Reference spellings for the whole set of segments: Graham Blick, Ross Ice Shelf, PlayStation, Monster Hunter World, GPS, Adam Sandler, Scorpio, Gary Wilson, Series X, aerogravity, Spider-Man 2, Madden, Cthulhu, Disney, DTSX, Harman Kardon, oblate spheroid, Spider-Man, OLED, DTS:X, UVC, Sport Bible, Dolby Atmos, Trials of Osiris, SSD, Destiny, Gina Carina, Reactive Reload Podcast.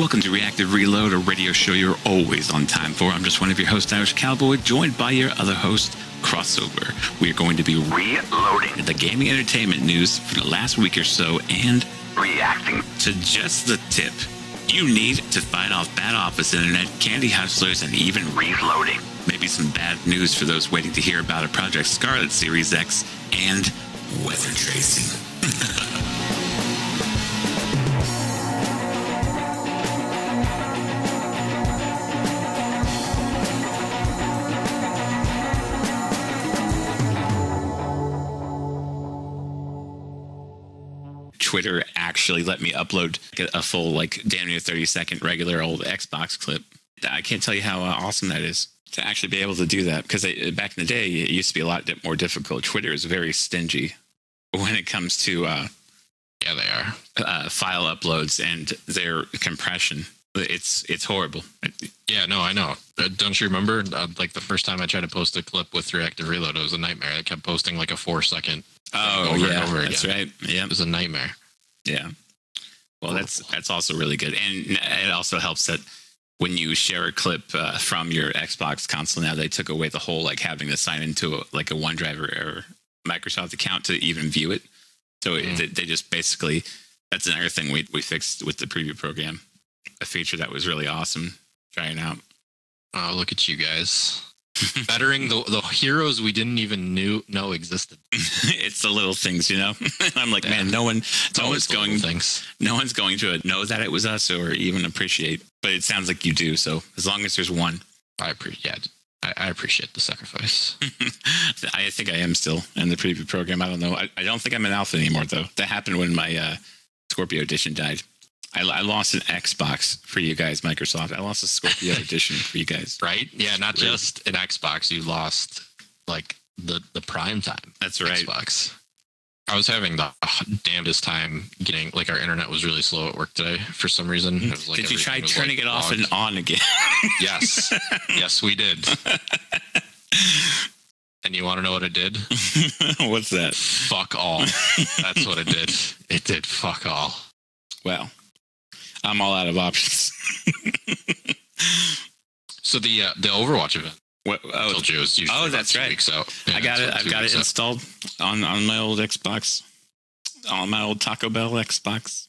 Welcome to Reactive Reload, a radio show you're always on time for. I'm just one of your hosts, Irish Cowboy, joined by your other host, Crossover. We are going to be reloading the gaming entertainment news for the last week or so and reacting to just the tip you need to fight off bad office internet, candy hustlers, and even reloading. Maybe some bad news for those waiting to hear about a Project Scarlet Series X and weather tracing. Twitter actually let me upload a full, like, damn near 30-second regular old Xbox clip. I can't tell you how awesome that is to actually be able to do that, because back in the day, it used to be a lot more difficult. Twitter is very stingy when it comes to file uploads and their compression. It's horrible. Yeah, no, I know. Don't you remember? Like the first time I tried to post a clip with Reactive Reload, it was a nightmare. I kept posting like a 4-second. Oh, over and over again. That's right. Yeah, it was a nightmare. Yeah. Well, that's also really good, and it also helps that when you share a clip from your Xbox console now, they took away the whole like having to sign into a OneDrive or Microsoft account to even view it. So they just basically, that's another thing we fixed with the preview program, a feature that was really awesome trying out. Oh, look at you guys. Bettering the heroes we didn't even know existed. It's the little things, you know. I'm like, man, no one's going to know that it was us or even appreciate. But it sounds like you do. So as long as there's one, I appreciate the sacrifice. I think I am still in the preview program. I don't know. I don't think I'm in alpha anymore though. That happened when my Scorpio edition died. I lost an Xbox for you guys, Microsoft. I lost a Scorpio edition for you guys. Right? Yeah, not just an Xbox. You lost, like, the prime time. That's right. Xbox. I was having the damnedest time getting, like, our internet was really slow at work today for some reason. It was, like, did you try turning it off and on again? Yes. Yes, we did. And you want to know what it did? What's that? Fuck all. That's what it did. It did fuck all. Well. I'm all out of options. So the Overwatch event. What, that's right. Yeah, I got it. I've got it installed on my old Xbox, on my old Taco Bell Xbox.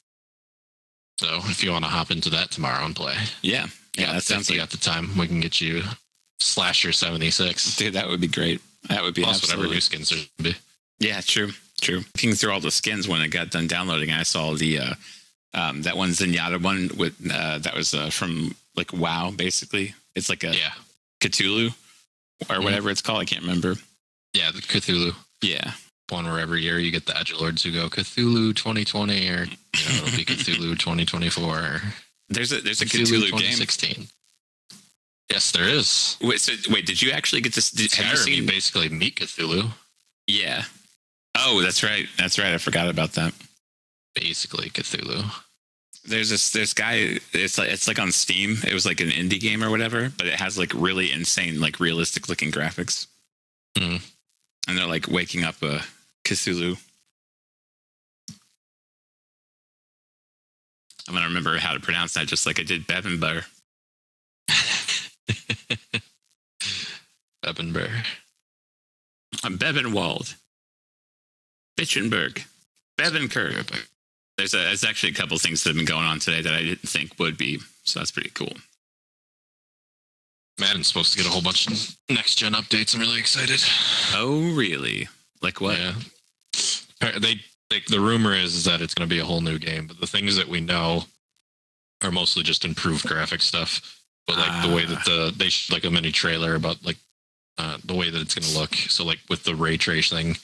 So if you want to hop into that tomorrow and play, yeah, that sounds like you got the time. We can get you Slasher 76, dude. That would be great. That would be plus absolutely. Whatever new skins there would be. Yeah, true. Looking through all the skins when I got done downloading, I saw the. That one Zenyatta one with that was from like WoW. Basically, it's like a Cthulhu or whatever it's called. I can't remember. Yeah, the Cthulhu. Yeah, one where every year you get the edgelords who go Cthulhu 2020 or it'll be Cthulhu 2024. There's a Cthulhu game 2016. Yes, there is. Wait, did you actually get this? Have you seen basically meet Cthulhu? Yeah. Oh, that's right. I forgot about that. Basically Cthulhu. There's guy. It's like on Steam. It was like an indie game or whatever, but it has like really insane, like realistic looking graphics. Mm. And they're like waking up a Cthulhu. I'm gonna remember how to pronounce that, just like I did Bebenbur. Bebenbur. I'm Bebenwald. Bitchenberg. Bevenkirk. There's actually a couple of things that have been going on today that I didn't think would be, so that's pretty cool. Madden's supposed to get a whole bunch of next-gen updates. I'm really excited. Oh, really? Like what? Yeah. The rumor is that it's going to be a whole new game, but the things that we know are mostly just improved graphic stuff. But like the way that they showed like a mini trailer about like the way that it's going to look. So like with the ray tracing.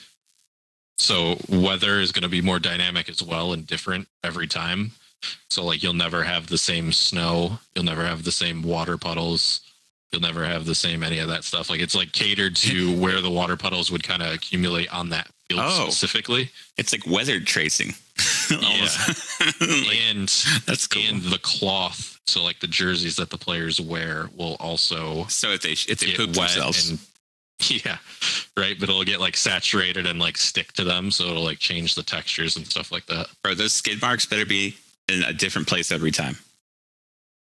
So weather is going to be more dynamic as well and different every time. So like you'll never have the same snow, you'll never have the same water puddles, you'll never have the same any of that stuff. Like it's like catered to where the water puddles would kind of accumulate on that field specifically. It's like weather tracing. Like, and that's cool. And the cloth, so like the jerseys that the players wear will also if they poop themselves. Yeah, right. But it'll get like saturated and like stick to them, so it'll like change the textures and stuff like that. Bro, those skid marks better be in a different place every time.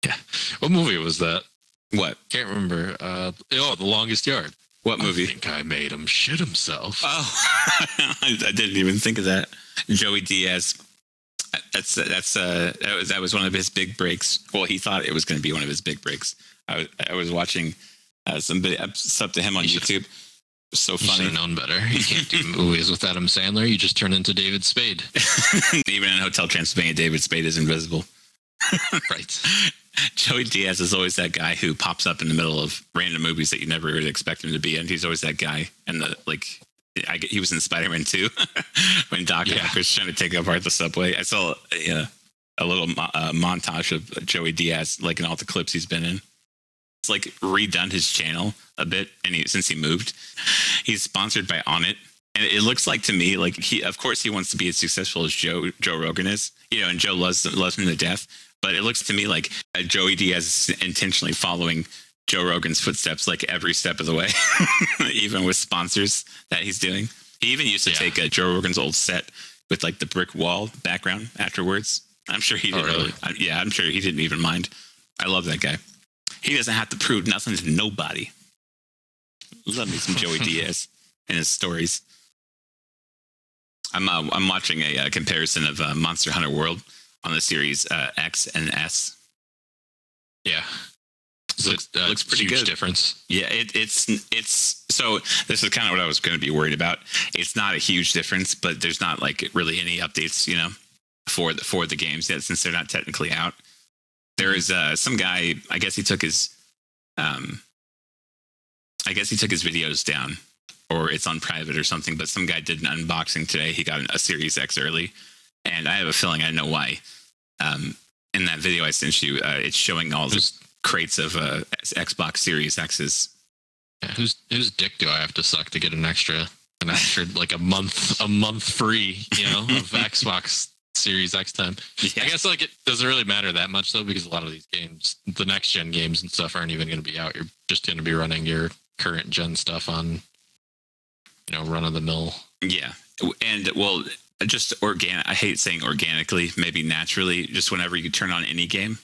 Yeah. What movie was that? What? Can't remember. The Longest Yard. What movie? I think I made him shit himself. Oh, I didn't even think of that. Joey Diaz. That was one of his big breaks. Well, he thought it was going to be one of his big breaks. I was watching somebody sub to him on YouTube. So funny. You should have known better. You can't do movies with Adam Sandler. You just turn into David Spade. Even in Hotel Transylvania, David Spade is invisible. Right. Joey Diaz is always that guy who pops up in the middle of random movies that you never really expect him to be in. He's always that guy. And he was in Spider-Man 2 when Doc Ock was trying to take apart the subway. I saw a little montage of Joey Diaz, like in all the clips he's been in. It's like redone his channel a bit, and since he moved, he's sponsored by On It. And it looks like to me, like he wants to be as successful as Joe Rogan is, and Joe loves him to death. But it looks to me like Joey Diaz is intentionally following Joe Rogan's footsteps, like every step of the way, even with sponsors that he's doing. He even used to take Joe Rogan's old set with like the brick wall background afterwards. I'm sure he didn't. Oh, really? I'm sure he didn't even mind. I love that guy. He doesn't have to prove nothing to nobody. Love me some Joey Diaz and his stories. I'm watching a comparison of Monster Hunter World on the Series X and S. Yeah, looks pretty huge good. Difference. Yeah, it's so. This is kind of what I was going to be worried about. It's not a huge difference, but there's not like really any updates, for the games yet, since they're not technically out. There is some guy. I guess he took his. I guess he took his videos down, or it's on private or something, but some guy did an unboxing today. He got a Series X early, and I have a feeling I know why. In that video I sent you, it's showing all the crates of Xbox Series X's. Yeah, whose dick do I have to suck to get an extra like a month free, of Xbox Series X time? Yeah. I guess like it doesn't really matter that much though, because a lot of these games, the next gen games and stuff, aren't even going to be out. You're just going to be running your current gen stuff on run of the mill. Yeah. And well, just organic. I hate saying organically, maybe naturally, just whenever you turn on any game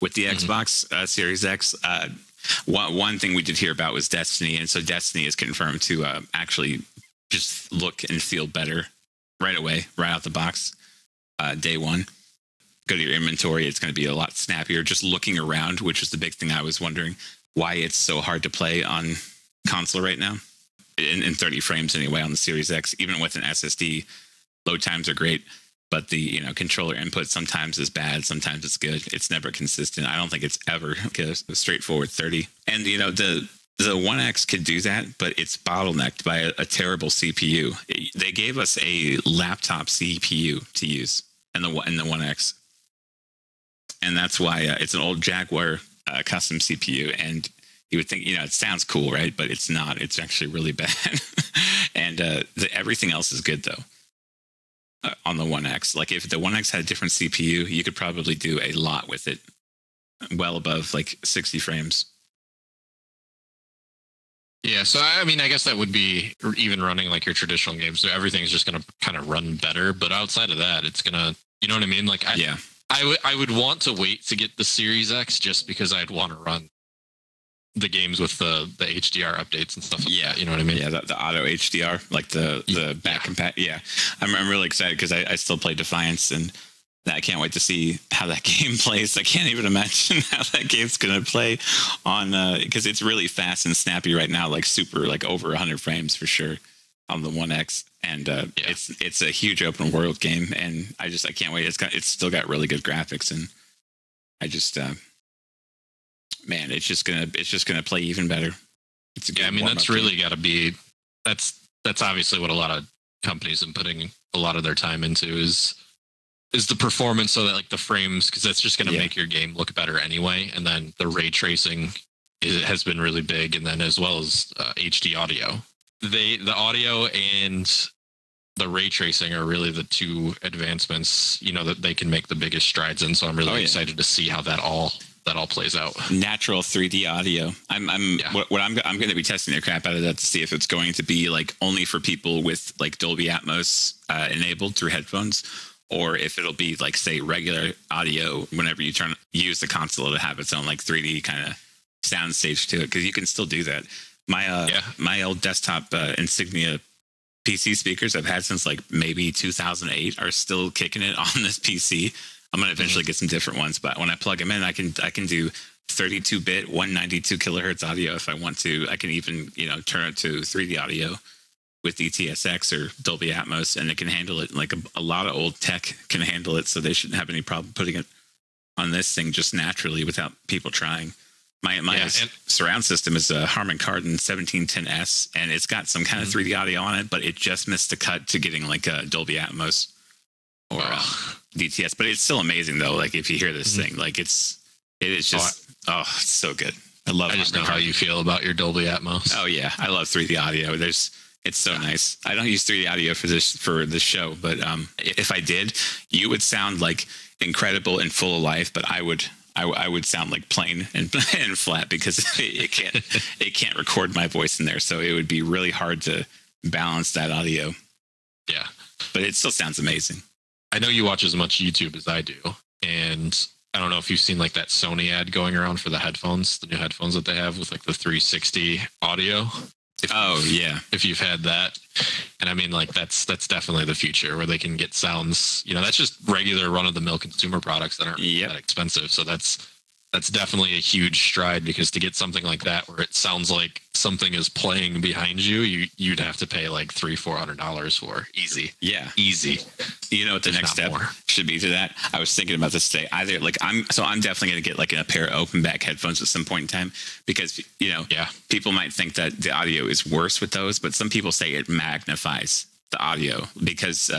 with the Xbox Series X, one thing we did hear about was Destiny. And so Destiny is confirmed to actually just look and feel better right away, right out the box. Day one, go to your inventory. It's going to be a lot snappier. Just looking around, which is the big thing I was wondering why it's so hard to play on console right now. In 30 frames anyway on the Series X, even with an SSD, load times are great, but the controller input sometimes is bad, sometimes it's good. It's never consistent. I don't think it's ever a straightforward 30. And the One X could do that, but it's bottlenecked by a terrible CPU. They gave us a laptop CPU to use in the One X, and that's why it's an old Jaguar custom CPU. And you would think, it sounds cool, right? But it's not. It's actually really bad. And everything else is good, though, on the One X. Like, if the One X had a different CPU, you could probably do a lot with it, well above, 60 frames. Yeah, so, I guess that would be even running, your traditional games. So everything's just going to kind of run better. But outside of that, it's going to, you know what I mean? I would want to wait to get the Series X just because I'd want to run the games with the HDR updates and stuff. You know what I mean? Yeah, the auto HDR, the back compat. Yeah, I'm really excited because I still play Defiance, and I can't wait to see how that game plays. I can't even imagine how that game's gonna play on because it's really fast and snappy right now, over 100 frames for sure on the One X, and it's a huge open world game, and I can't wait. It's still got really good graphics, and I just. Man, it's just gonna play even better. That's really got to be. That's obviously what a lot of companies have been putting a lot of their time into is the performance, so that the frames, because that's just gonna make your game look better anyway. And then the ray tracing has been really big, and then as well as HD audio. The audio and the ray tracing are really the two advancements that they can make the biggest strides in. So I'm really excited to see how that all plays out. Natural 3D audio. I'm going to be testing the crap out of that to see if it's going to be only for people with Dolby Atmos enabled through headphones, or if it'll be like, say, regular audio whenever you use the console to have its own like 3D kind of soundstage to it, because you can still do that. My old desktop Insignia PC speakers I've had since like maybe 2008 are still kicking it on this PC. I'm gonna eventually get some different ones, but when I plug them in, I can do 32-bit 192 kilohertz audio if I want to. I can even turn it to 3D audio with DTS:X or Dolby Atmos, and it can handle it. Like a lot of old tech can handle it, so they shouldn't have any problem putting it on this thing just naturally without people trying. My surround system is a Harman Kardon 1710S, and it's got some kind of 3D audio on it, but it just missed the cut to getting like a Dolby Atmos or DTS. But it's still amazing though. Like if you hear this thing, like it is just it's so good. I love it. I just know how you feel about your Dolby Atmos. Oh yeah, I love 3D audio. It's so nice. I don't use 3D audio for this show, but if I did, you would sound like incredible and full of life, but I would sound like plain and flat, because it can't record my voice in there, so it would be really hard to balance that audio. Yeah, but it still sounds amazing. I know you watch as much YouTube as I do, and I don't know if you've seen like that Sony ad going around for the headphones, the new headphones that they have with like the 360 audio. If you've had that, and I mean, like that's definitely the future where they can get sounds. That's just regular run-of-the-mill consumer products that aren't that expensive. So that's definitely a huge stride, because to get something like that where it sounds like something is playing behind you, you'd have to pay like $300-$400 for easy. Yeah, easy. You know what the next step should be to that? I was thinking about this today. Either like I'm definitely gonna get like a pair of open back headphones at some point in time, because people might think that the audio is worse with those, but some people say it magnifies the audio, because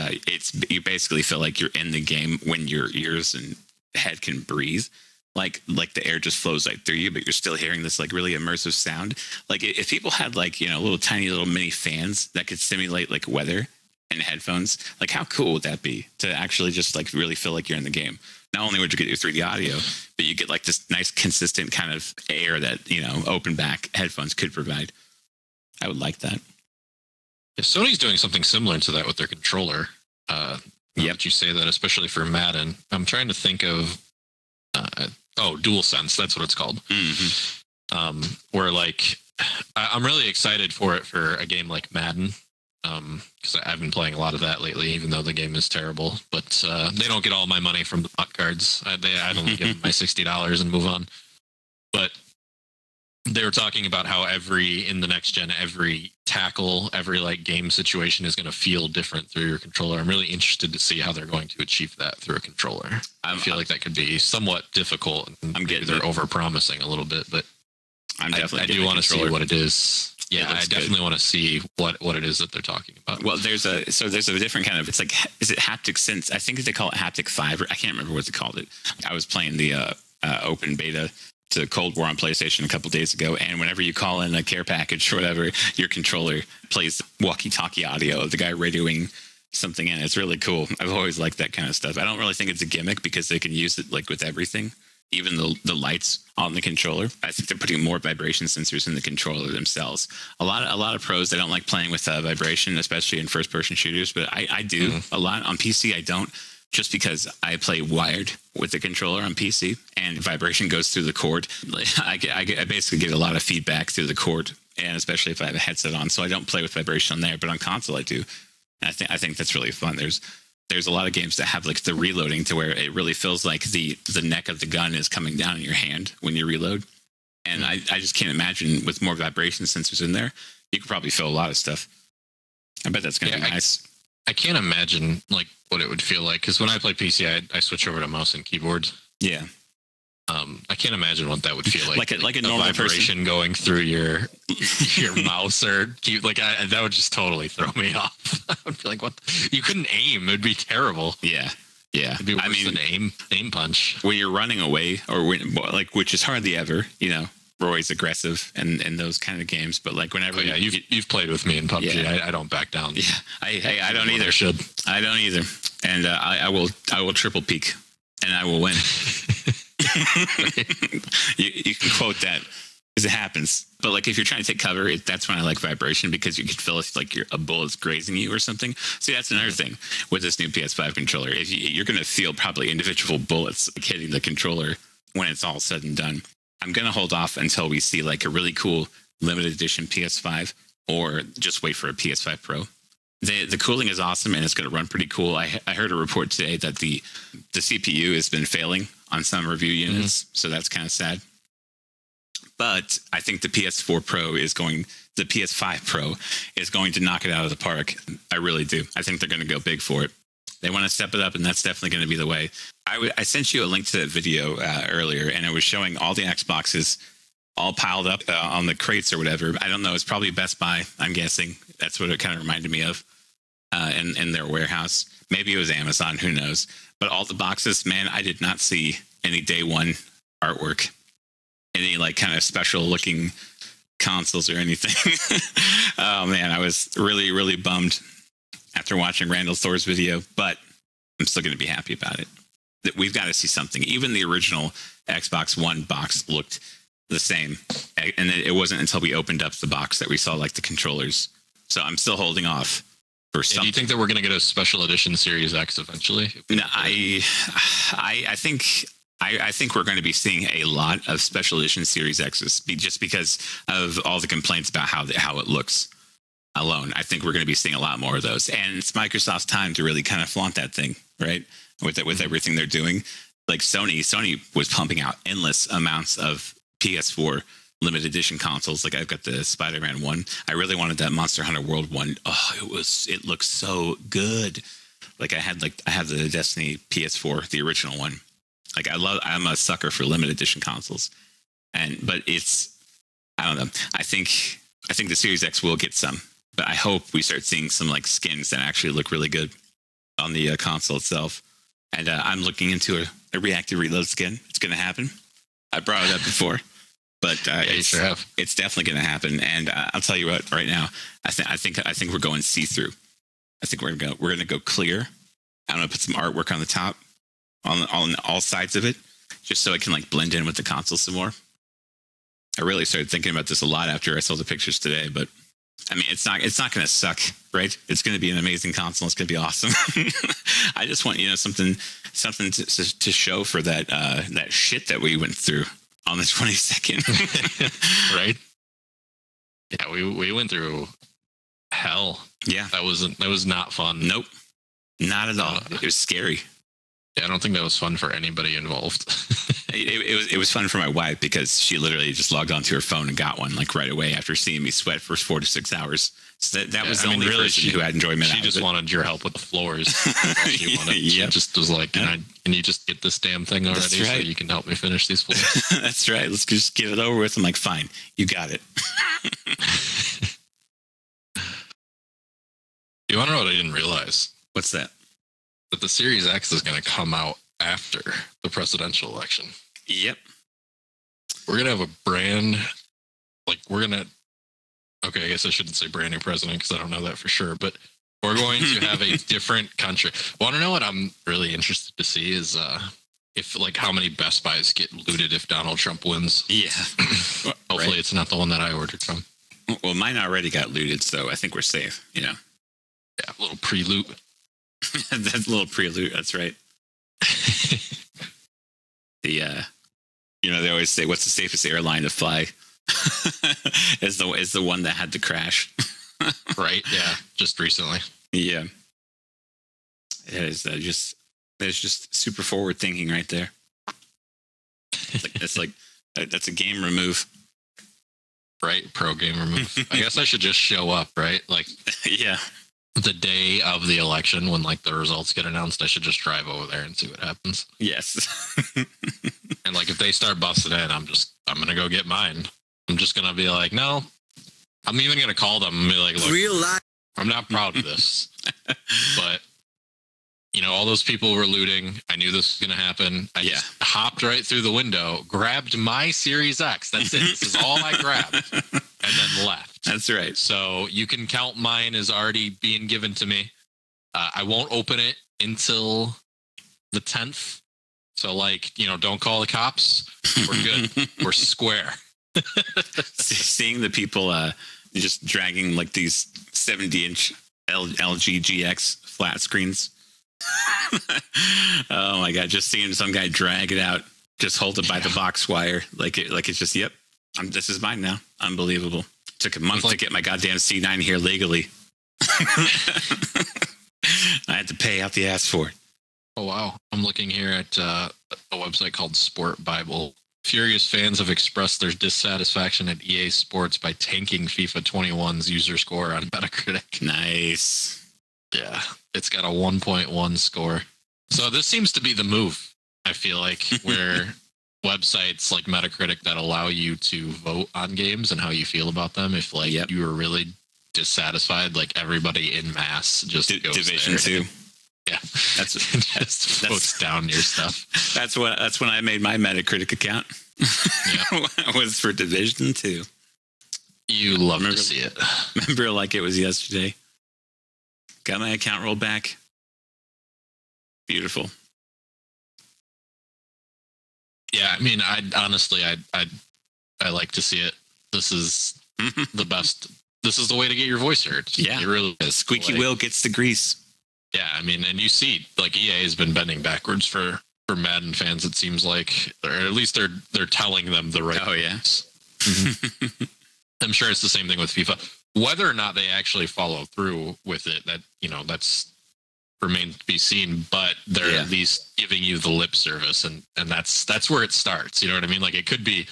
you basically feel like you're in the game when your ears and head can breathe. Like the air just flows right through you, but you're still hearing this like really immersive sound. Like if people had like little tiny little mini fans that could simulate like weather in headphones, like how cool would that be to actually just like really feel like you're in the game? Not only would you get your 3D audio, but you get like this nice consistent kind of air that open back headphones could provide. I would like that. Yeah, Sony's doing something similar to that with their controller. You say that, especially for Madden. I'm trying to think of. DualSense, that's what it's called. Mm-hmm. Where like I'm really excited for it for a game like Madden, because I've been playing a lot of that lately, even though the game is terrible. But they don't get all my money from the pot cards. I'd only give them my $60 and move on. But they were talking about how in the next gen every tackle, every like game situation is going to feel different through your controller. I'm really interested to see how they're going to achieve that through a controller. I feel like that could be somewhat difficult. I'm getting they're overpromising a little bit, but I do want to see what it is. Yeah, I definitely want to see what it is that they're talking about. Well, there's a different kind of, it's like, is it haptic sense? I think they call it haptic fiber. I can't remember what they called it. I was playing the open beta to Cold War on PlayStation a couple days ago, and whenever you call in a care package or whatever, your controller plays walkie-talkie audio of the guy radioing something in. It's really cool. I've always liked that kind of stuff. I don't really think it's a gimmick, because they can use it like with everything, even the lights on the controller. I think they're putting more vibration sensors in the controller themselves. A lot of pros, they don't like playing with vibration, especially in first-person shooters, but I do a lot. On PC, I don't. Just because I play wired with the controller on PC, and vibration goes through the cord. I basically get a lot of feedback through the cord, and especially if I have a headset on, so I don't play with vibration on there. But on console, I do. And I think that's really fun. There's a lot of games that have like the reloading to where it really feels like the neck of the gun is coming down in your hand when you reload. And I just can't imagine with more vibration sensors in there, you could probably feel a lot of stuff. I bet that's gonna be nice. I can't imagine like what it would feel like, because when I play PC, I switch over to mouse and keyboard. Yeah, I can't imagine what that would feel like. like a normal vibration person going through your mouse or key. Like that would just totally throw me off. I would be like, what? You couldn't aim. It'd be terrible. Yeah. Yeah, it'd be worse than aim punch. When you're running away, or when, like, which is hardly ever, Roy's aggressive and those kind of games, but like whenever you've played with me in PUBG, I don't back down. Yeah, I don't either. I don't either, and I will triple peek, and I will win. You can quote that because it happens. But like if you're trying to take cover, that's when I like vibration, because you could feel it's like a bullet's grazing you or something. See, that's another thing with this new PS5 controller. If you're going to feel probably individual bullets hitting the controller when it's all said and done. I'm going to hold off until we see like a really cool limited edition PS5, or just wait for a PS5 Pro. The cooling is awesome, and it's going to run pretty cool. I heard a report today that the CPU has been failing on some review units, so that's kind of sad. But I think the PS5 Pro is going to knock it out of the park. I really do. I think they're going to go big for it. They want to step it up, and that's definitely going to be the way. I sent you a link to that video earlier, and it was showing all the Xboxes all piled up on the crates or whatever. I don't know. It's probably Best Buy, I'm guessing. That's what it kind of reminded me of in their warehouse. Maybe it was Amazon. Who knows? But all the boxes, man, I did not see any day one artwork, any like kind of special looking consoles or anything. Oh, man, I was really, really bummed after watching Randall Thor's video, but I'm still going to be happy about it. We've got to see something. Even the original Xbox One box looked the same, and it wasn't until we opened up the box that we saw like the controllers. So I'm still holding off for something. Do you think that we're going to get a special edition Series X eventually? No, I think we're going to be seeing a lot of special edition Series Xs just because of all the complaints about how it looks alone. I think we're going to be seeing a lot more of those, and it's Microsoft's time to really kind of flaunt that thing, right? With everything they're doing, like Sony was pumping out endless amounts of PS4 limited edition consoles. Like I've got the Spider-Man 1. I really wanted that Monster Hunter World 1. Oh, it looks so good. Like I have the Destiny PS4, the original one. Like I'm a sucker for limited edition consoles. But it's, I don't know. I think the Series X will get some, but I hope we start seeing some like skins that actually look really good on the console itself. And I'm looking into a Reactive Reload skin. It's going to happen. I brought it up before, but it's definitely going to happen. And I'll tell you what, right now, I think we're going see-through. I think we're going to go clear. I'm going to put some artwork on the top, on all sides of it, just so it can like blend in with the console some more. I really started thinking about this a lot after I saw the pictures today, but I mean, it's not going to suck, right? It's going to be an amazing console. It's going to be awesome. I just want, something to show for that that shit that we went through on the 22nd. Right? Yeah, we went through hell. Yeah. That was not fun. Nope. Not at all. It was scary. Yeah, I don't think that was fun for anybody involved. it was fun for my wife, because she literally just logged onto her phone and got one like right away after seeing me sweat for 4 to 6 hours. So that was the only person who had enjoyment. She just wanted your help with the floors. She just was like, can you just get this damn thing already? That's right. So you can help me finish these floors? That's right. Let's just get it over with. I'm like, fine, you got it. You want to know what I didn't realize? What's that? That the Series X is going to come out after the presidential election. Yep. We're going to have a brand, like okay, I guess I shouldn't say brand new president because I don't know that for sure, but we're going to have a different country. Want to know what I'm really interested to see is if like how many Best Buys get looted if Donald Trump wins. Yeah. Hopefully it's not the one that I ordered from. Well, mine already got looted, so I think we're safe, Yeah, a little pre-loot. That's a little prelude. That's right. They always say, "What's the safest airline to fly?" Is the one that had the crash, right? Yeah, just recently. Yeah, it is just super forward thinking right there. That's a game remove. Right, pro game remove. I guess I should just show up, right? Like, yeah. The day of the election, when like the results get announced, I should just drive over there and see what happens. Yes. And like if they start busting in, I'm gonna go get mine. I'm just gonna be like, no. I'm even gonna call them and be like, look, I'm not proud of this. But all those people were looting. I knew this was gonna happen. I just hopped right through the window, grabbed my Series X. That's it. This is all I grabbed, and then left. That's right. So you can count mine as already being given to me. I won't open it until the 10th. So, don't call the cops. We're good. We're square. Seeing the people just dragging like these 70-inch LG GX flat screens. Oh my god! Just seeing some guy drag it out, just hold it by the box wire, like it's just yep. This is mine now. Unbelievable. Took a month to get my goddamn C9 here legally. I had to pay out the ass for it. Oh wow! I'm looking here at a website called Sport Bible. Furious fans have expressed their dissatisfaction at EA Sports by tanking FIFA 21's user score on Metacritic. Nice. Yeah, it's got a 1.1 score. So this seems to be the move, I feel like, where websites like Metacritic that allow you to vote on games and how you feel about them. If like you were really dissatisfied, like everybody in mass just goes Division there. 2. Yeah, that's votes down your stuff. That's when I made my Metacritic account. Yeah. It was for Division 2. You love to see it. Remember like it was yesterday. Got my account rolled back. Beautiful. Yeah, I mean, I honestly like to see it. This is the best. This is the way to get your voice heard. Yeah, it really is. Squeaky wheel gets the grease. Yeah, I mean, and you see, like, EA has been bending backwards for Madden fans, it seems like. Or at least they're telling them the right things. Mm-hmm. I'm sure it's the same thing with FIFA. Whether or not they actually follow through with it, that, you know, that's remains to be seen, but they're at least giving you the lip service, and that's where it starts. You know what I mean? Like, it could be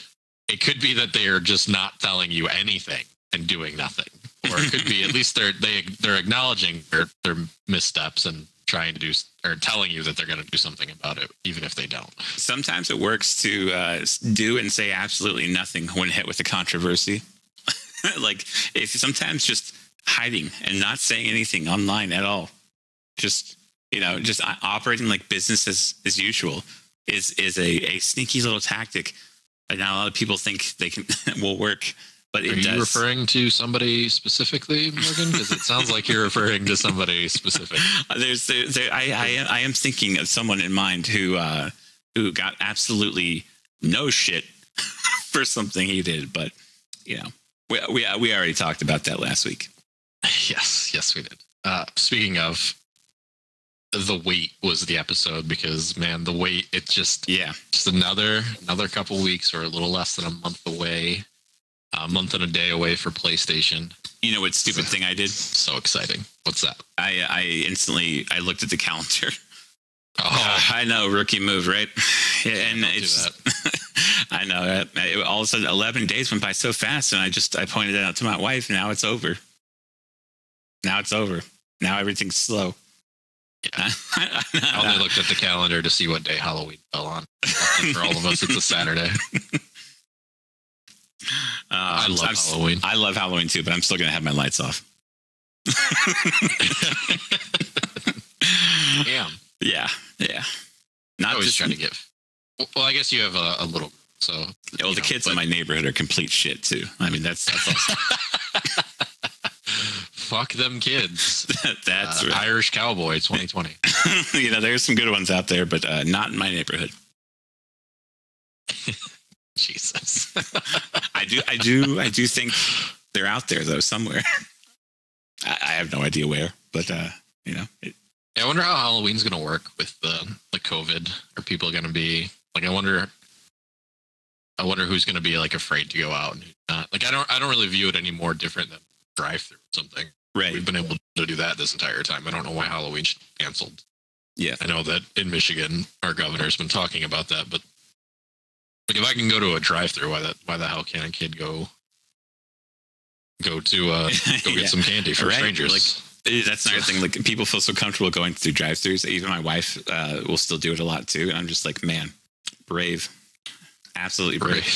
that they are just not telling you anything and doing nothing. Or it could be at least they're acknowledging their missteps and trying to do or telling you that they're going to do something about it, even if they don't. Sometimes it works to do and say absolutely nothing when hit with a controversy. Like if sometimes just hiding and not saying anything online at all, just you know, just operating like business as usual is a sneaky little tactic that not a lot of people think they can will work. But Are you referring to somebody specifically, Morgan? Because it sounds like you're referring to somebody specific. I am thinking of someone in mind who got absolutely no shit for something he did. But you know, we already talked about that last week. Yes, we did. Speaking of, the wait was the episode because man, the wait it just just another couple weeks or a little less than a month away. A month and a day away for PlayStation. You know what stupid thing I did? So exciting. What's that? I instantly looked at the calendar. Oh, I know. Rookie move, right? Yeah, and it's... I know. All of a sudden, 11 days went by so fast, and I pointed it out to my wife. Now it's over. Now everything's slow. Yeah. I only looked at the calendar to see what day Halloween fell on. For all of us, it's a Saturday. I love Halloween. I love Halloween too, but I'm still gonna have my lights off. Damn. Yeah. Not always just trying to give. Well, I guess you have a little. So, well, the kids in my neighborhood are complete shit too. I mean, that's awesome. Fuck them kids. That's right. Irish Cowboy 2020. You know, there's some good ones out there, but not in my neighborhood. Jesus. I do think they're out there though somewhere. I have no idea where, but you know. I wonder how Halloween's gonna work with the COVID. Are people gonna be like? I wonder who's gonna be like afraid to go out and not. Like I don't really view it any more different than drive through or something. Right. We've been able to do that this entire time. I don't know why Halloween should be canceled. Yeah. I know that in Michigan, our governor's been talking about that, but. Like if I can go to a drive-thru, why the hell can't a kid go get some candy for strangers? Like that's another thing. Like people feel so comfortable going through drive-thrus. Even my wife will still do it a lot too. And I'm just like, man, brave, absolutely brave.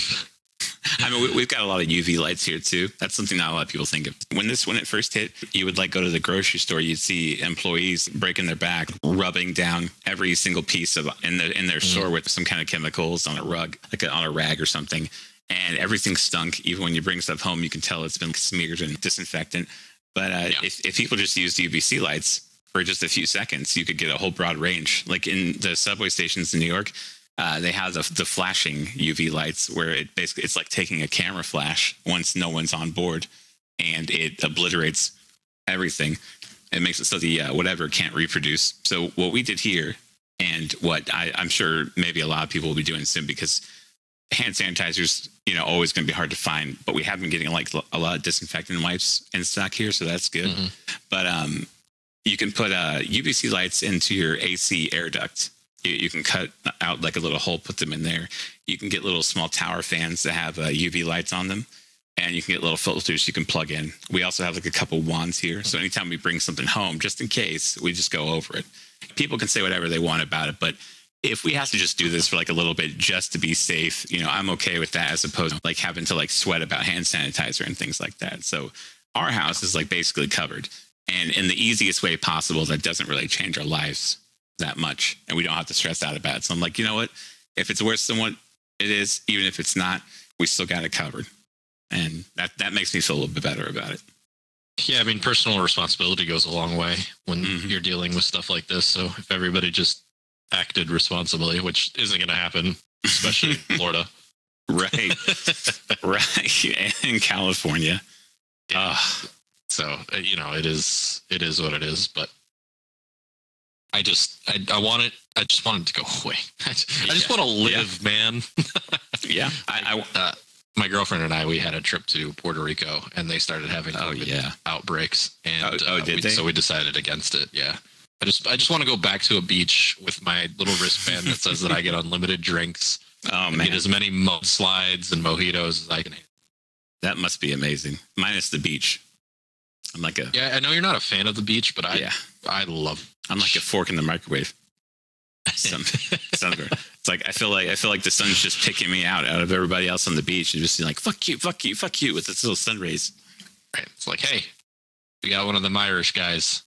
I mean, we've got a lot of UV lights here too. That's something not a lot of people think of. When it first hit, you would like go to the grocery store. You'd see employees breaking their back, rubbing down every single piece of in their store with some kind of chemicals on a rug, on a rag or something. And everything stunk. Even when you bring stuff home, you can tell it's been smeared in disinfectant. But if people just used UVC lights for just a few seconds, you could get a whole broad range. Like in the subway stations in New York, They have the flashing UV lights where it basically, it's like taking a camera flash once no one's on board, and it obliterates everything. It makes it so the whatever can't reproduce. So what we did here, and what I'm sure maybe a lot of people will be doing soon, because hand sanitizers, always going to be hard to find, but we have been getting like a lot of disinfectant wipes in stock here, so that's good. Mm-hmm. But you can put UVC lights into your AC air duct. You can cut out like a little hole, put them in there. You can get little small tower fans that have UV lights on them, and you can get little filters you can plug in. We also have like a couple wands here. So anytime we bring something home, just in case, we just go over it. People can say whatever they want about it, but if we have to just do this for like a little bit just to be safe, I'm okay with that, as opposed to like having to like sweat about hand sanitizer and things like that. So our house is like basically covered, and in the easiest way possible that doesn't really change our lives that much, and we don't have to stress out about it. So I'm like, you know what? If it's worse than what it is, even if it's not, we still got it covered, and that makes me feel a little bit better about it. Yeah, I mean, personal responsibility goes a long way when you're dealing with stuff like this. So if everybody just acted responsibly, which isn't going to happen, especially in Florida, right? Right, in California. Yeah. So it is what it is, but. I just wanted to go away. I just want to live, man. Yeah. My girlfriend and I, we had a trip to Puerto Rico, and they started having COVID outbreaks. And did they? So we decided against it. Yeah. I just want to go back to a beach with my little wristband that says that I get unlimited drinks. Oh man. Get as many mudslides and mojitos as I can eat. That must be amazing. Minus the beach. I'm like I know you're not a fan of the beach, but I love it. I'm like a fork in the microwave. It's like I feel like the sun's just picking me out of everybody else on the beach, and just like fuck you with its little sun rays. Right. It's like, hey, we got one of them Irish guys.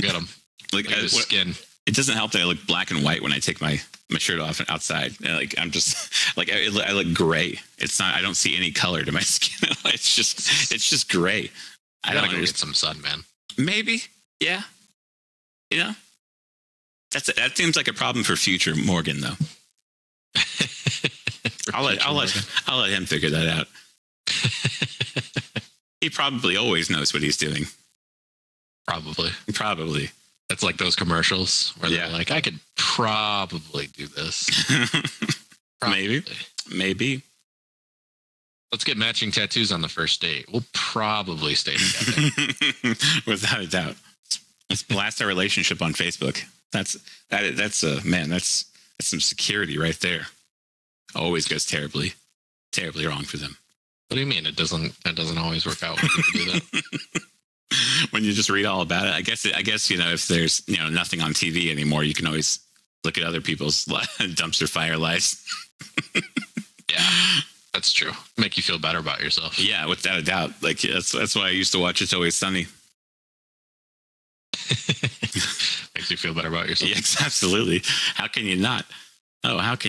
Get him. Look at his skin. It doesn't help that I look black and white when I take my shirt off and outside. And like I'm just like I look gray. It's not. I don't see any color to my skin. It's just gray. I gotta go get some sun, man. Maybe. Yeah. That seems like a problem for future Morgan, though. I'll let him figure that out. He probably always knows what he's doing. Probably. That's like those commercials where they're like, I could probably do this. Maybe. Let's get matching tattoos on the first date. We'll probably stay together. Without a doubt. Let's blast our relationship on Facebook. That's some security right there. Always goes terribly wrong for them. What do you mean? It doesn't always work out when you do that. When you just read all about it, I guess if there's nothing on TV anymore, you can always look at other people's dumpster fire lives. Yeah, that's true. Make you feel better about yourself. Yeah, without a doubt. Like that's why I used to watch It's Always Sunny. Makes you feel better about yourself. Yes, absolutely. How can you not? I don't want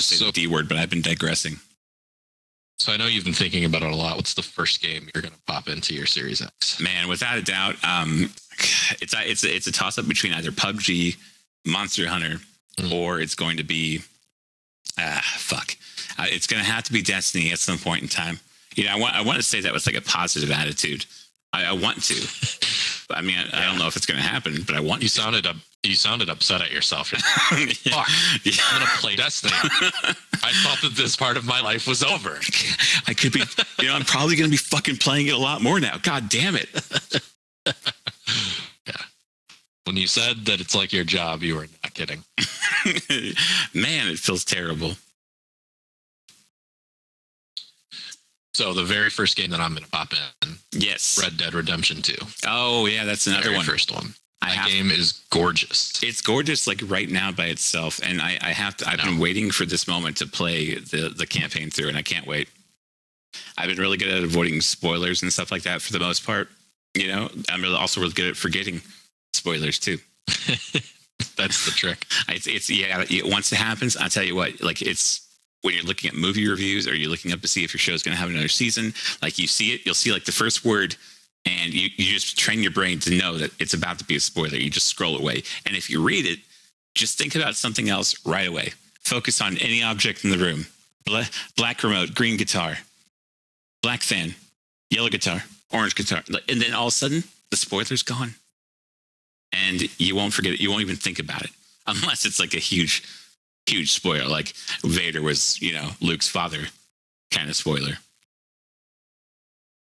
to say the D word, but I've been digressing. So I know you've been thinking about it a lot. What's the first game you're going to pop into your Series X? Man, without a doubt, it's a toss-up between either PUBG, Monster Hunter, or it's going to be... it's going to have to be Destiny at some point in time. I want to say that with like a positive attitude. I want to. I mean, I don't know if it's going to happen, but I want you to. You sounded upset at yourself. Like, yeah. Fuck, yeah. I'm going to play Destiny. I thought that this part of my life was over. I could be, I'm probably going to be fucking playing it a lot more now. God damn it. Yeah. When you said that it's like your job, you were not kidding. Man, it feels terrible. So the very first game that I'm going to pop in, yes, Red Dead Redemption 2. Oh yeah, that's another one. First one. That game is gorgeous. It's gorgeous, like right now by itself, and I've been waiting for this moment to play the campaign through, and I can't wait. I've been really good at avoiding spoilers and stuff like that for the most part. I'm also really good at forgetting spoilers too. That's the trick. Once it happens, I'll tell you what. Like it's. When you're looking at movie reviews or you're looking up to see if your show's going to have another season, like you see it, you'll see like the first word and you just train your brain to know that it's about to be a spoiler. You just scroll away. And if you read it, just think about something else right away. Focus on any object in the room. Black remote, green guitar, black fan, yellow guitar, orange guitar. And then all of a sudden, the spoiler's gone. And you won't forget it. You won't even think about it. Unless it's like a huge, huge spoiler. Like Vader was, you know, Luke's father kind of spoiler.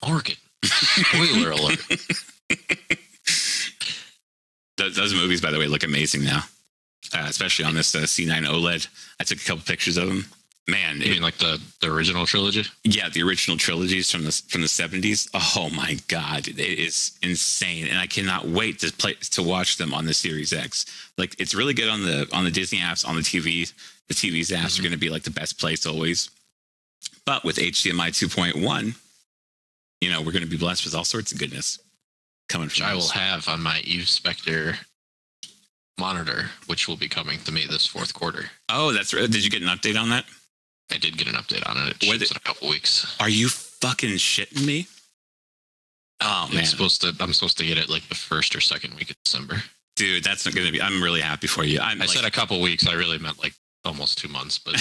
Morgan. Spoiler alert. Those movies, by the way, look amazing now. Especially on this C9 OLED. I took a couple pictures of them. Man, you mean like the original trilogy? Yeah, the original trilogies from the 70s. Oh my God, it is insane, and I cannot wait to watch them on the Series X. Like, it's really good on the Disney apps, on the TV. The TV's apps are going to be like the best place always. But with HDMI 2.1, you know, we're going to be blessed with all sorts of goodness coming from us. I will have on my Eve Spectre monitor, which will be coming to me this fourth quarter. Oh, that's right. Did you get an update on that? I did get an update on it. It ships in a couple weeks. Are you fucking shitting me? Oh, man. I'm supposed to get it like the first or second week of December. Dude, that's not going to be... I'm really happy for you. I said a couple weeks. I really meant like almost 2 months. But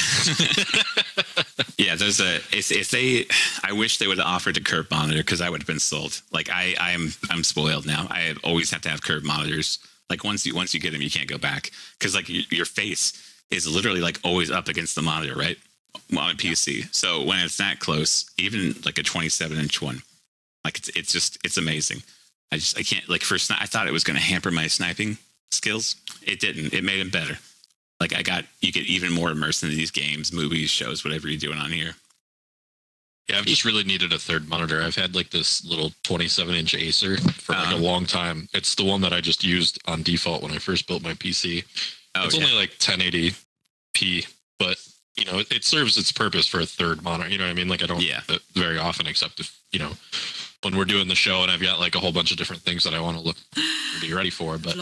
yeah, there's a... If they... I wish they would have offered a curved monitor because I would have been sold. Like, I'm spoiled now. I always have to have curved monitors. Like, once you get them, you can't go back. Because, like, your face is literally, like, always up against the monitor, right? Well, on a PC. So when it's that close, even like a 27-inch one, like it's amazing. I can't, like, I thought it was going to hamper my sniping skills. It didn't. It made it better. Like, you get even more immersed in these games, movies, shows, whatever you're doing on here. Yeah, I've just really needed a third monitor. I've had like this little 27-inch Acer for like a long time. It's the one that I just used on default when I first built my PC. Oh, it's only like 1080p, but you know, it serves its purpose for a third monitor. You know what I mean? Like, I don't very often, except if, you know, when we're doing the show and I've got like a whole bunch of different things that I want to look and be ready for. But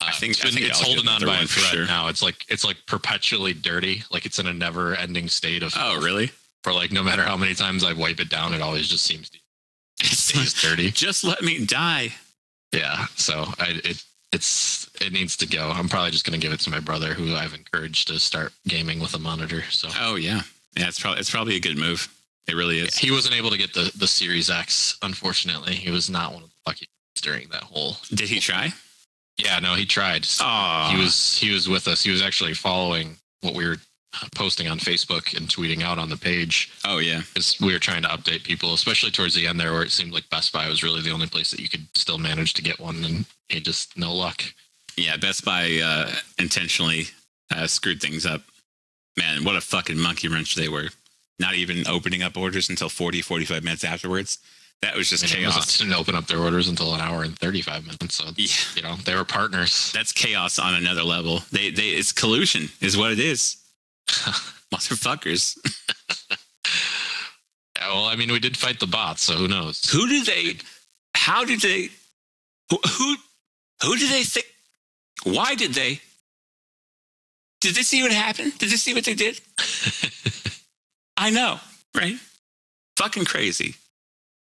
I think it's holding on by a thread now. It's like perpetually dirty. Like, it's in a never ending state of... Oh, really? For like, no matter how many times I wipe it down, it always just seems it's dirty. Just let me die. Yeah. So it needs to go. I'm probably just going to give it to my brother, who I've encouraged to start gaming with a monitor. So. Oh, yeah. Yeah, it's probably a good move. It really is. Yeah, he wasn't able to get the Series X, unfortunately. He was not one of the lucky during that whole... Did he try? Yeah, no, he tried. So he was with us. He was actually following what we were posting on Facebook and tweeting out on the page. Oh, yeah. Because we were trying to update people, especially towards the end there, where it seemed like Best Buy was really the only place that you could still manage to get one, and it just no luck. Yeah, Best Buy intentionally screwed things up. Man, what a fucking monkey wrench they were. Not even opening up orders until 40, 45 minutes afterwards. That was just chaos. They didn't open up their orders until an hour and 35 minutes. So, you know, they were partners. That's chaos on another level. It's collusion is what it is. Motherfuckers. Yeah, well, I mean, we did fight the bots, so who knows? Who did they think? Why did they? Did they see what happened? Did they see what they did? I know, right? Fucking crazy.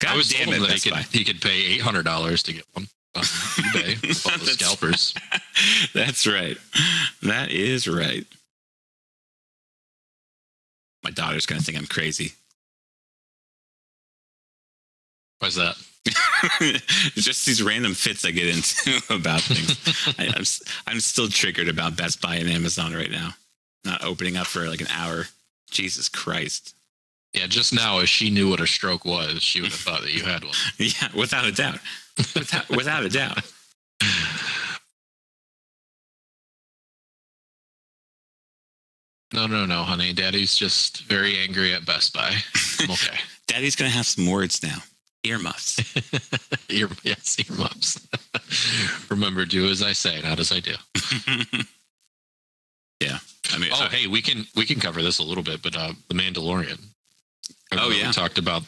God, I was damn told it, that he could pay $800 to get one on eBay with all the scalpers. That's right. That is right. My daughter's going to think I'm crazy. Why's that? It's just these random fits I get into about things. I'm still triggered about Best Buy and Amazon right now. Not opening up for like an hour. Jesus Christ. Yeah, just now, if she knew what a stroke was, she would have thought that you had one. Yeah, without a doubt. Without a doubt. No, honey. Daddy's just very angry at Best Buy. I'm okay. Daddy's going to have some words now. Earmuffs. Yes, earmuffs. Remember, do as I say, not as I do. Yeah. I mean, hey, we can cover this a little bit, but The Mandalorian. We talked about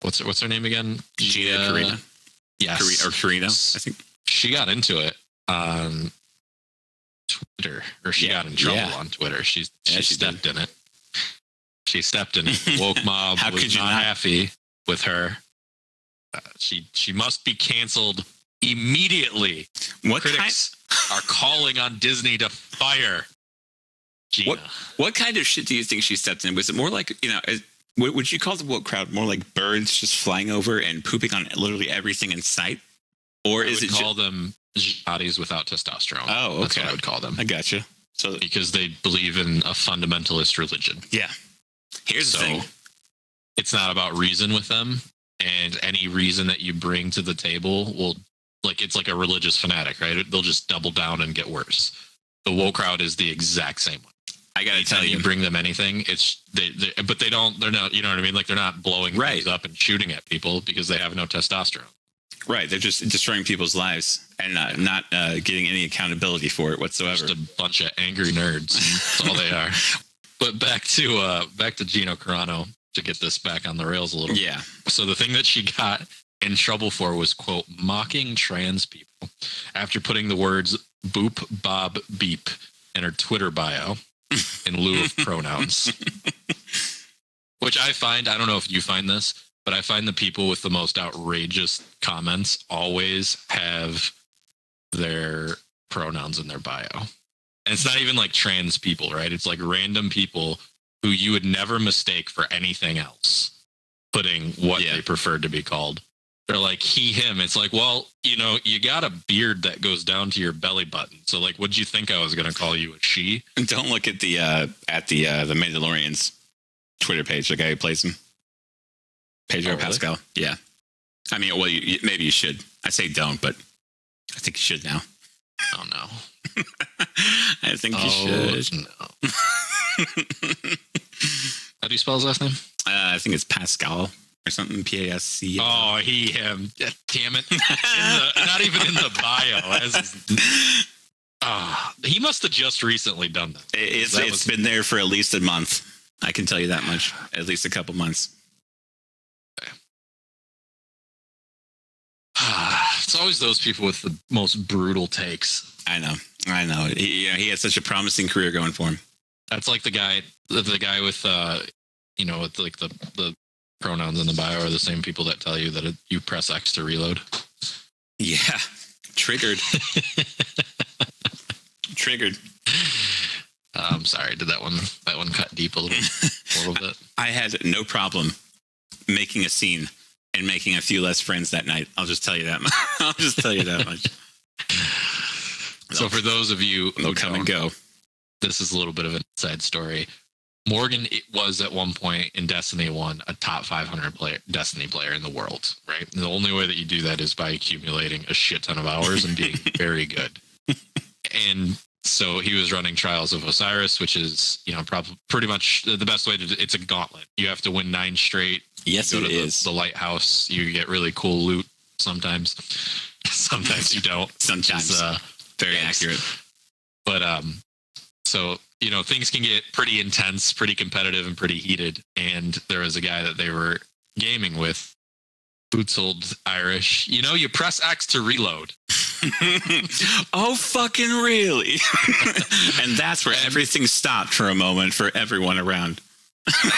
what's her name again? Gina Carina. Yes. Carina, I think. She got into it on Twitter, or she got in trouble on Twitter. She stepped in it. She stepped in it. Woke mob was not happy with her. She must be canceled immediately. What critics are calling on Disney to fire Gina. What kind of shit do you think she stepped in? Was it more like, you know, would you call the woke crowd more like birds just flying over and pooping on literally everything in sight? Or is it call them jihadis without testosterone? Oh, okay. That's what I would call them. I gotcha. So because they believe in a fundamentalist religion. Yeah. Here's the thing. It's not about reason with them, and any reason that you bring to the table will, like, it's like a religious fanatic, right? They'll just double down and get worse. The woke crowd is the exact same one. I gotta tell you, bring them anything, it's but they don't. They're not. You know what I mean? Like, they're not blowing things up and shooting at people because they have no testosterone. Right. They're just destroying people's lives and not getting any accountability for it whatsoever. Just a bunch of angry nerds. That's all they are. But back to Gino Carano, to get this back on the rails a little. Yeah. So the thing that she got in trouble for was, quote, mocking trans people after putting the words boop, bob, beep in her Twitter bio in lieu of pronouns. Which I find, I don't know if you find this, but I find the people with the most outrageous comments always have their pronouns in their bio. And it's not even like trans people, right? It's like random people who you would never mistake for anything else, putting what they preferred to be called. They're like, he, him. It's like, well, you know, you got a beard that goes down to your belly button. So, like, what'd you think I was going to call you, a she? Don't look at the Mandalorian's Twitter page. The guy who plays him, Pedro Pascal. Really? Yeah. I mean, well, maybe you should. I say don't, but I think you should now. Oh, no. I think you should. No. How do you spell his last name? I think it's Pascal or something. P-A-S-C. Oh, he, him. Damn it. Not even in the bio. He must have just recently done that. It's been there for at least a month. I can tell you that much. At least a couple months. Okay. It's always those people with the most brutal takes. I know. He had such a promising career going for him. That's like the guy with, you know, with like the pronouns in the bio are the same people that tell you that you press X to reload. Yeah. Triggered. Triggered. I'm sorry. Did that one cut deep a little bit? I had no problem making a scene and making a few less friends that night. I'll just tell you that much. So for those of you who come and go, this is a little bit of an inside story. Morgan was at one point in Destiny 1 a top 500 Destiny player in the world, right? And the only way that you do that is by accumulating a shit ton of hours and being very good. And so he was running Trials of Osiris, which is, you know, pretty much the best way to. It's a gauntlet. You have to win 9 straight. Yes, it is. The lighthouse. You get really cool loot sometimes. Sometimes you don't. Sometimes. Very accurate. But so, you know, things can get pretty intense, pretty competitive, and pretty heated. And there was a guy that they were gaming with, Bootsold Irish. You know, you press X to reload. Oh, fucking really? And that's where everything stopped for a moment for everyone around.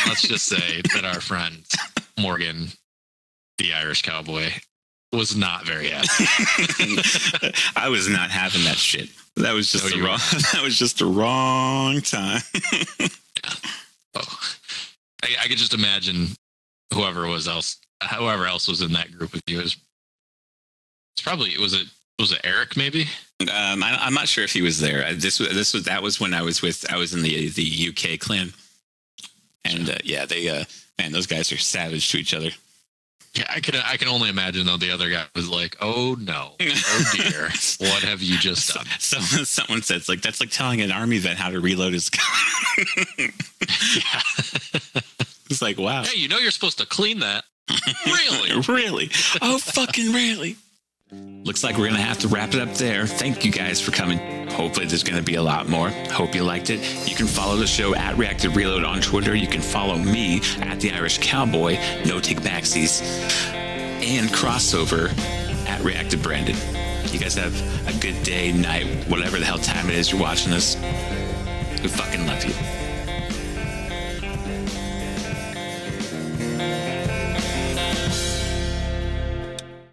Let's just say that our friend Morgan, the Irish Cowboy, was not very happy. I was not having that shit. That was just that was just the wrong time. Yeah. Oh. I could just imagine whoever else was in that group with you. Was it Eric maybe? I'm not sure if he was there. That was when I was in the UK clan. And man, those guys are savage to each other. Yeah, I can only imagine though the other guy was like, "Oh no, oh dear, what have you just done?" Someone says like that's like telling an army vet how to reload his gun. It's like wow. Hey, you know you're supposed to clean that. Really? Oh fucking really. Looks like we're gonna have to wrap it up there. Thank you guys for coming. Hopefully there's gonna be a lot more. Hope you liked it. You can follow the show at Reactive Reload on Twitter. You can follow me at the Irish Cowboy, no take backsies, and Crossover at Reactive Brandon. You guys have a good day, night, whatever the hell time it is you're watching this. We fucking love you.